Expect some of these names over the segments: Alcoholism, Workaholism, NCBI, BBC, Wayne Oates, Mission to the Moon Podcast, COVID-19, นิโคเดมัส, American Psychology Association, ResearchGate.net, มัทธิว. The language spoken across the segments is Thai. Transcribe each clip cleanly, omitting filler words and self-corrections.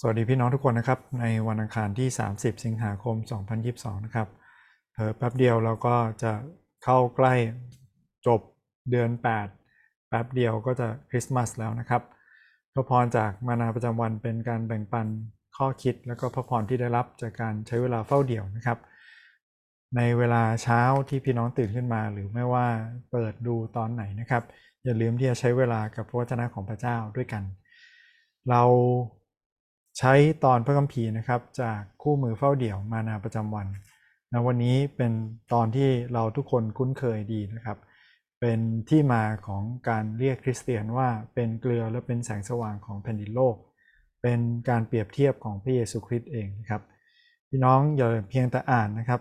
สวัสดีพี่น้องทุกคนนะครับในวันอังคารที่30สิงหาคม2022นะครับแป๊บเดียวเราก็จะเข้าใกล้จบเดือน8แป๊บเดียวก็จะคริสต์มาสแล้วนะครับพระพรจากมานาประจำวันเป็นการแบ่งปันข้อคิดแล้วก็พระพรที่ได้รับจากการใช้เวลาเฝ้าเดี่ยวนะครับในเวลาเช้าที่พี่น้องตื่นขึ้นมาหรือไม่ว่าเปิดดูตอนไหนนะครับอย่าลืมที่จะใช้เวลากับพระวจนะของพระเจ้าด้วยกันเราใช้ตอนพระคัมภีร์นะครับจากคู่มือเฝ้าเดี่ยวมานาประจำวันนะวันนี้เป็นตอนที่เราทุกคนคุ้นเคยดีนะครับเป็นที่มาของการเรียกคริสเตียนว่าเป็นเกลือและเป็นแสงสว่างของแผ่นดินโลกเป็นการเปรียบเทียบของพระเยซูคริสต์เองนะครับพี่น้องอย่าเพียงแต่อ่านนะครับ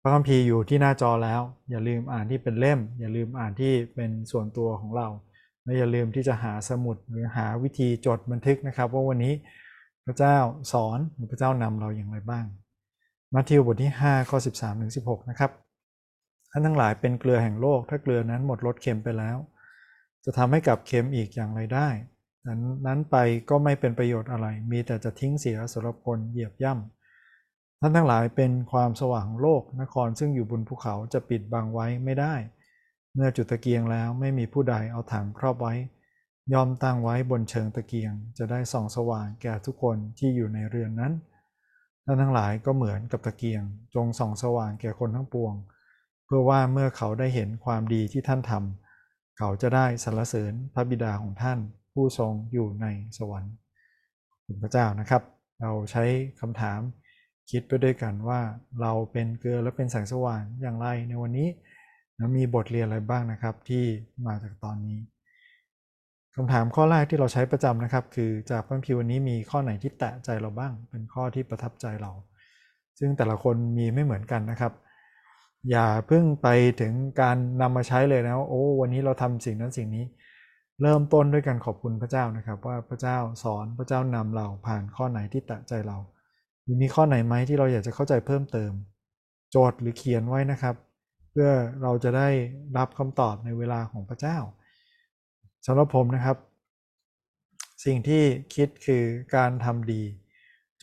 พระคัมภีร์อยู่ที่หน้าจอแล้วอย่าลืมอ่านที่เป็นเล่มอย่าลืมอ่านที่เป็นส่วนตัวของเราและอย่าลืมที่จะหาสมุดหรือหาวิธีจดบันทึกนะครับว่าวันนี้พระเจ้าสอนหรือพระเจ้านำเราอย่างไรบ้างมัทธิวบทที่5ข้อ 13-16 นะครับท่านทั้งหลายเป็นเกลือแห่งโลกถ้าเกลือนั้นหมดรสเค็มไปแล้วจะทำให้กลับเค็มอีกอย่างไรได้นั้นไปก็ไม่เป็นประโยชน์อะไรมีแต่จะทิ้งเสียสำหรับคนเหยียบย่ำท่านทั้งหลายเป็นความสว่างของโลกนครซึ่งอยู่บนภูเขาจะปิดบังไว้ไม่ได้เมื่อจุดตะเกียงแล้วไม่มีผู้ใดเอาถังครอบไว้ยอมตั้งไว้บนเชิงตะเกียงจะได้ส่องสว่างแก่ทุกคนที่อยู่ในเรือนนั้นท่านทั้งหลายก็เหมือนกับตะเกียงจงส่องสว่างแก่คนทั้งปวงเพื่อว่าเมื่อเขาได้เห็นความดีที่ท่านทำเขาจะได้สรรเสริญพระบิดาของท่านผู้ทรงอยู่ในสวรรค์พระเจ้านะครับเราใช้คำถามคิดไปด้วยกันว่าเราเป็นเกลือและเป็นแสงสว่างอย่างไรในวันนี้มีบทเรียนอะไรบ้างนะครับที่มาจากตอนนี้คำถามข้อแรกที่เราใช้ประจำนะครับคือจากพระคัมภีร์วันนี้มีข้อไหนที่แตะใจเราบ้างเป็นข้อที่ประทับใจเราซึ่งแต่ละคนมีไม่เหมือนกันนะครับอย่าเพิ่งไปถึงการนำมาใช้เลยนะโอ้วันนี้เราทำสิ่งนั้นสิ่งนี้เริ่มต้นด้วยการขอบคุณพระเจ้านะครับว่าพระเจ้าสอนพระเจ้านำเราผ่านข้อไหนที่แตะใจเรามีข้อไหนไหมที่เราอยากจะเข้าใจเพิ่มเติมโจทย์หรือเขียนไว้นะครับเพื่อเราจะได้รับคำตอบในเวลาของพระเจ้าสำหรับผมนะครับสิ่งที่คิดคือการทำดี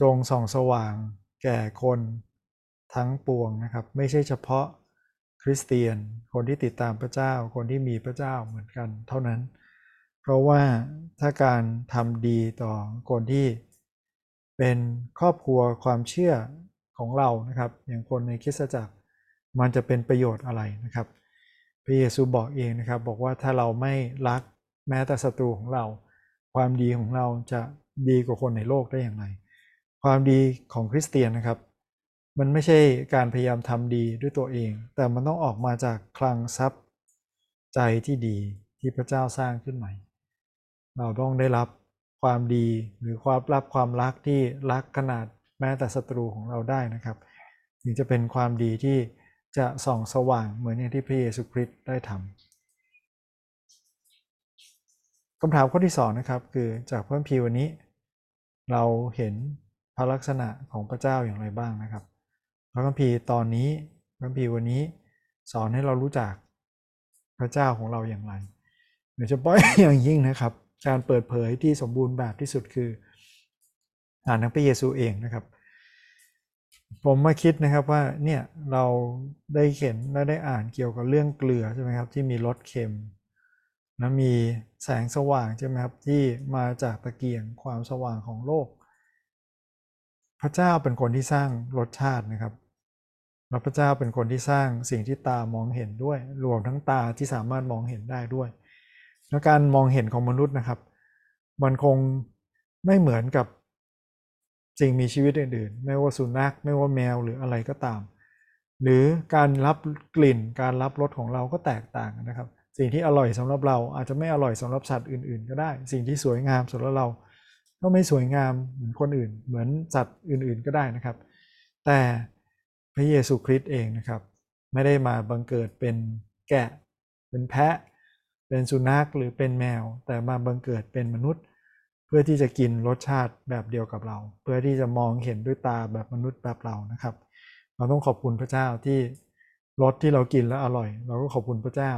จงส่องสว่างแก่คนทั้งปวงนะครับไม่ใช่เฉพาะคริสเตียนคนที่ติดตามพระเจ้าคนที่มีพระเจ้าเหมือนกันเท่านั้นเพราะว่าถ้าการทำดีต่อคนที่เป็นครอบครัวความเชื่อของเรานะครับอย่างคนในคริสตจักรมันจะเป็นประโยชน์อะไรนะครับพระเยซูบอกเองนะครับบอกว่าถ้าเราไม่รักแม้แต่ศัตรูของเราความดีของเราจะดีกว่าคนในโลกได้อย่างไรความดีของคริสเตียนนะครับมันไม่ใช่การพยายามทำดีด้วยตัวเองแต่มันต้องออกมาจากคลังทรัพย์ใจที่ดีที่พระเจ้าสร้างขึ้นใหม่เราต้องได้รับความดีหรือความรับความรักที่รักขนาดแม้แต่ศัตรูของเราได้นะครับถึงจะเป็นความดีที่จะส่องสว่างเหมือนอย่างที่พระเยซูคริสต์ได้ทำคำถามข้อที่2นะครับคือจากพระคัมภีร์วันนี้เราเห็นพระลักษณะของพระเจ้าอย่างไรบ้างนะครับพระคัมภีร์ตอนนี้พระคัมภีร์วันนี้สอนให้เรารู้จักพระเจ้าของเราอย่างไรโดยเฉพาะอย่างยิ่งนะครับการเปิดเผยที่สมบูรณ์แบบที่สุดคืออ่านทางพระเยซูเองนะครับผมมาคิดนะครับว่าเนี่ยเราได้เห็นและได้อ่านเกี่ยวกับเรื่องเกลือใช่ไหมครับที่มีรสเค็มนะมีแสงสว่างใช่ไหมครับที่มาจากตะเกียงความสว่างของโลกพระเจ้าเป็นคนที่สร้างรสชาตินะครับและพระเจ้าเป็นคนที่สร้างสิ่งที่ตามองเห็นด้วยรวมทั้งตาที่สามารถมองเห็นได้ด้วยและการมองเห็นของมนุษย์นะครับมันคงไม่เหมือนกับสิ่งมีชีวิตอื่นๆไม่ว่าสุนัขไม่ว่าแมวหรืออะไรก็ตามหรือการรับกลิ่นการรับรสของเราก็แตกต่างกันนะครับสิ่งที่อร่อยสำหรับเราอาจจะไม่อร่อยสำหรับสัตว์อื่นๆก็ได้สิ่งที่สวยงามสำหรับเราก็ไม่สวยงามเหมือนคนอื่นเหมือนสัตว์อื่นๆก็ได้นะครับแต่พระเยซูคริสต์เองนะครับไม่ได้มาบังเกิดเป็นแกะเป็นแพะเป็นสุนัขหรือเป็นแมวแต่มาบังเกิดเป็นมนุษย์เพื่อที่จะกินรสชาติแบบเดียวกับเราเพื่อที่จะมองเห็นด้วยตาแบบมนุษย์แบบเรานะครับเราต้องขอบคุณพระเจ้าที่รสที่เรากินแล้วอร่อยเราก็ขอบคุณพระเจ้า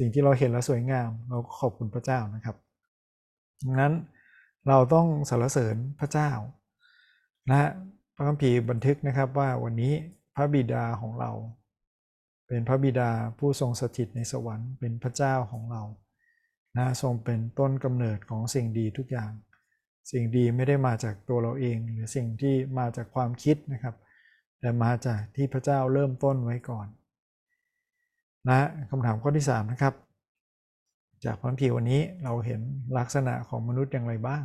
สิ่งที่เราเห็นแล้วสวยงามเราก็ขอบคุณพระเจ้านะครับดังนั้น เราต้องสรรเสริญพระเจ้านะพระคัมภีร์บันทึกนะครับว่าวันนี้พระบิดาของเราเป็นพระบิดาผู้ทรงสถิตในสวรรค์เป็นพระเจ้าของเรานะทรงเป็นต้นกำเนิดของสิ่งดีทุกอย่างสิ่งดีไม่ได้มาจากตัวเราเองหรือสิ่งที่มาจากความคิดนะครับแต่มาจากที่พระเจ้าเริ่มต้นไว้ก่อนนะคำถามข้อที่3นะครับจากพระคัมภีร์วันนี้เราเห็นลักษณะของมนุษย์อย่างไรบ้าง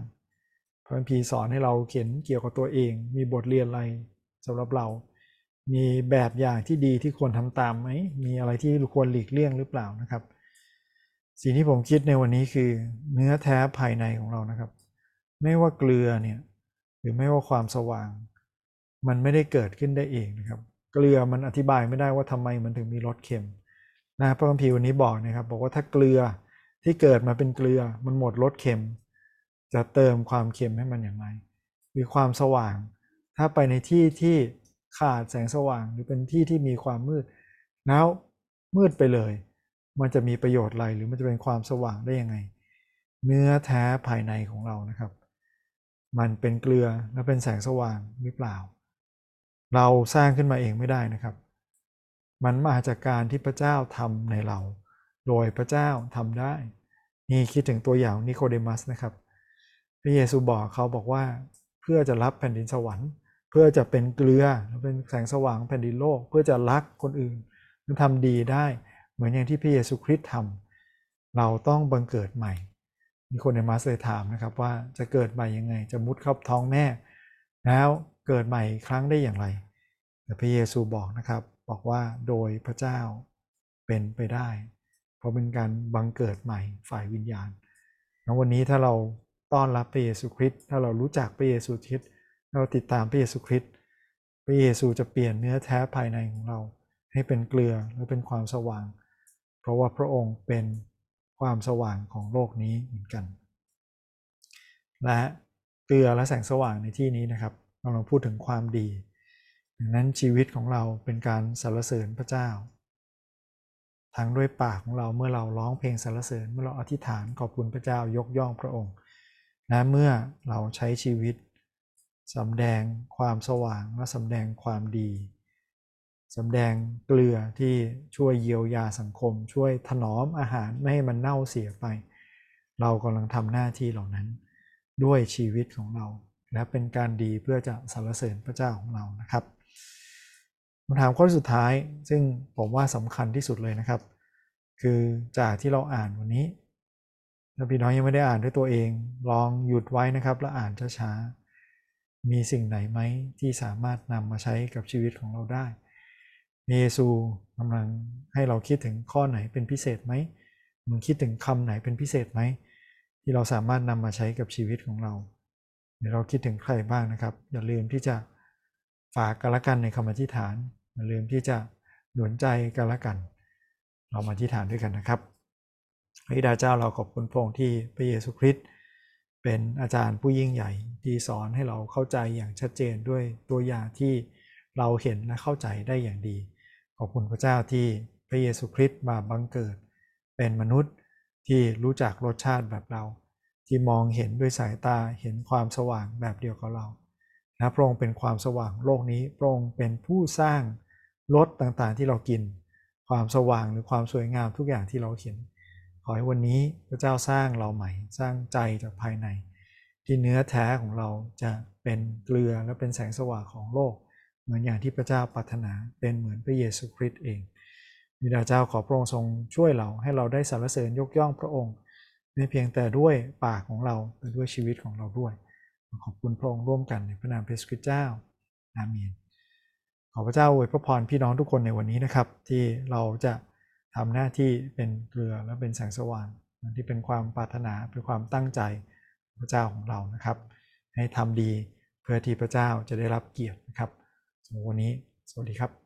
พระคัมภีร์สอนให้เราเขียนเกี่ยวกับตัวเองมีบทเรียนอะไรสำหรับเรามีแบบอย่างที่ดีที่ควรทำตามไหมมีอะไรที่ควรหลีกเลี่ยงหรือเปล่านะครับสิ่งที่ผมคิดในวันนี้คือเนื้อแท้ภายในของเรานะครับไม่ว่าเกลือเนี่ยหรือไม่ว่าความสว่างมันไม่ได้เกิดขึ้นได้เองนะครับเกลือมันอธิบายไม่ได้ว่าทำไมมันถึงมีรสเค็มนะพระคัมภีร์วันนี้บอกนะครับบอกว่าถ้าเกลือที่เกิดมาเป็นเกลือมันหมดรสเค็มจะเติมความเค็มให้มันอย่างไรหรือความสว่างถ้าไปในที่ที่ขาดแสงสว่างหรือเป็นที่ที่มีความมืดแล้วมืดไปเลยมันจะมีประโยชน์อะไรหรือมันจะเป็นความสว่างได้ยังไงเนื้อแท้ภายในของเรานะครับมันเป็นเกลือและเป็นแสงสว่างหรือเปล่าเราสร้างขึ้นมาเองไม่ได้นะครับมันมาจากการที่พระเจ้าทำในเราโดยพระเจ้าทำได้นี่คิดถึงตัวอย่างนิโคเดมัสนะครับพระเยซูบอกเขาบอกว่าเพื่อจะรับแผ่นดินสวรรค์เพื่อจะเป็นเกลือและเป็นแสงสว่างแผ่นดินโลกเพื่อจะรักคนอื่นและทำดีได้เหมือนอย่างที่พระเยซูคริสต์ทำเราต้องบังเกิดใหม่มีคนในมาสเลยถามนะครับว่าจะเกิดใหม่ยังไงจะมุดเข้าท้องแม่แล้วเกิดใหม่ครั้งได้อย่างไรแต่พระเยซูบอกนะครับบอกว่าโดยพระเจ้าเป็นไปได้เพราะเป็นการบังเกิดใหม่ฝ่ายวิญญาณแล้ววันนี้ถ้าเราต้อนรับพระเยซูคริสต์ถ้าเรารู้จักพระเยซูคริสต์เราติดตามพระเยซูคริสต์พระเยซูจะเปลี่ยนเนื้อแท้ภายในของเราให้เป็นเกลือและเป็นความสว่างเพราะว่าพระองค์เป็นความสว่างของโลกนี้เหมือนกันและเกลือและแสงสว่างในที่นี้นะครับเราลองพูดถึงความดีดังนั้นชีวิตของเราเป็นการสรรเสริญพระเจ้าทั้งด้วยปากของเราเมื่อเราร้องเพลงสรรเสริญเมื่อเราอธิษฐานขอบคุณพระเจ้ายกย่องพระองค์และเมื่อเราใช้ชีวิตสำแดงความสว่างและสำแดงความดีสำแดงเกลือที่ช่วยเยียวยาสังคมช่วยถนอมอาหารไม่ให้มันเน่าเสียไปเรากำลังทำหน้าที่เหล่านั้นด้วยชีวิตของเราและเป็นการดีเพื่อจะสรรเสริญพระเจ้าของเรานะครับคำถามข้อสุดท้ายซึ่งผมว่าสำคัญที่สุดเลยนะครับคือจากที่เราอ่านวันนี้ถ้าพี่น้องยังไม่ได้อ่านด้วยตัวเองลองหยุดไว้นะครับและอ่านช้าๆมีสิ่งไหนไหมที่สามารถนำมาใช้กับชีวิตของเราได้เยซูกำลังให้เราคิดถึงข้อไหนเป็นพิเศษไหมมึงคิดถึงคำไหนเป็นพิเศษไหมที่เราสามารถนำมาใช้กับชีวิตของเราเดี๋ยวเราคิดถึงใครบ้างนะครับอย่าลืมที่จะฝากกันละกันในคำอธิษฐานอย่าลืมที่จะหนุนใจกันละกันเรามาอธิษฐานด้วยกันนะครับพระบิดาเจ้าเราขอบคุณพระองค์ที่พระเยซูคริสต์เป็นอาจารย์ผู้ยิ่งใหญ่ที่สอนให้เราเข้าใจอย่างชัดเจนด้วยตัวอย่างที่เราเห็นและเข้าใจได้อย่างดีขอบคุณพระเจ้าที่พระเยซูคริสต์มาบังเกิดเป็นมนุษย์ที่รู้จักรสชาติแบบเราที่มองเห็นด้วยสายตาเห็นความสว่างแบบเดียวกับเราและพระองค์เป็นความสว่างโลกนี้พระองค์เป็นผู้สร้างรสต่างๆที่เรากินความสว่างหรือความสวยงามทุกอย่างที่เราเห็นขอให้วันนี้พระเจ้าสร้างเราใหม่สร้างใจจากภายในที่เนื้อแท้ของเราจะเป็นเกลือและเป็นแสงสว่างของโลกเหมือนอย่างที่พระเจ้าปรารถนาเป็นเหมือนพระเยซูคริสต์เองบิดาเจ้าขอพระองค์ทรงช่วยเราให้เราได้สรรเสริญยกย่องพระองค์ไม่เพียงแต่ด้วยปากของเราแต่ด้วยชีวิตของเราด้วยขอบคุณพระองค์ร่วมกันในพระนามพระคริสต์เจ้าอาเมนขอพระเจ้าอวยพรพี่น้องทุกคนในวันนี้นะครับที่เราจะทำหน้าที่เป็นเกลือและเป็นแสงสว่างที่เป็นความปรารถนาเป็นความตั้งใจพระเจ้าของเรานะครับให้ทำดีเพื่อที่พระเจ้าจะได้รับเกียรตินะครับวันนี้สวัสดีครับ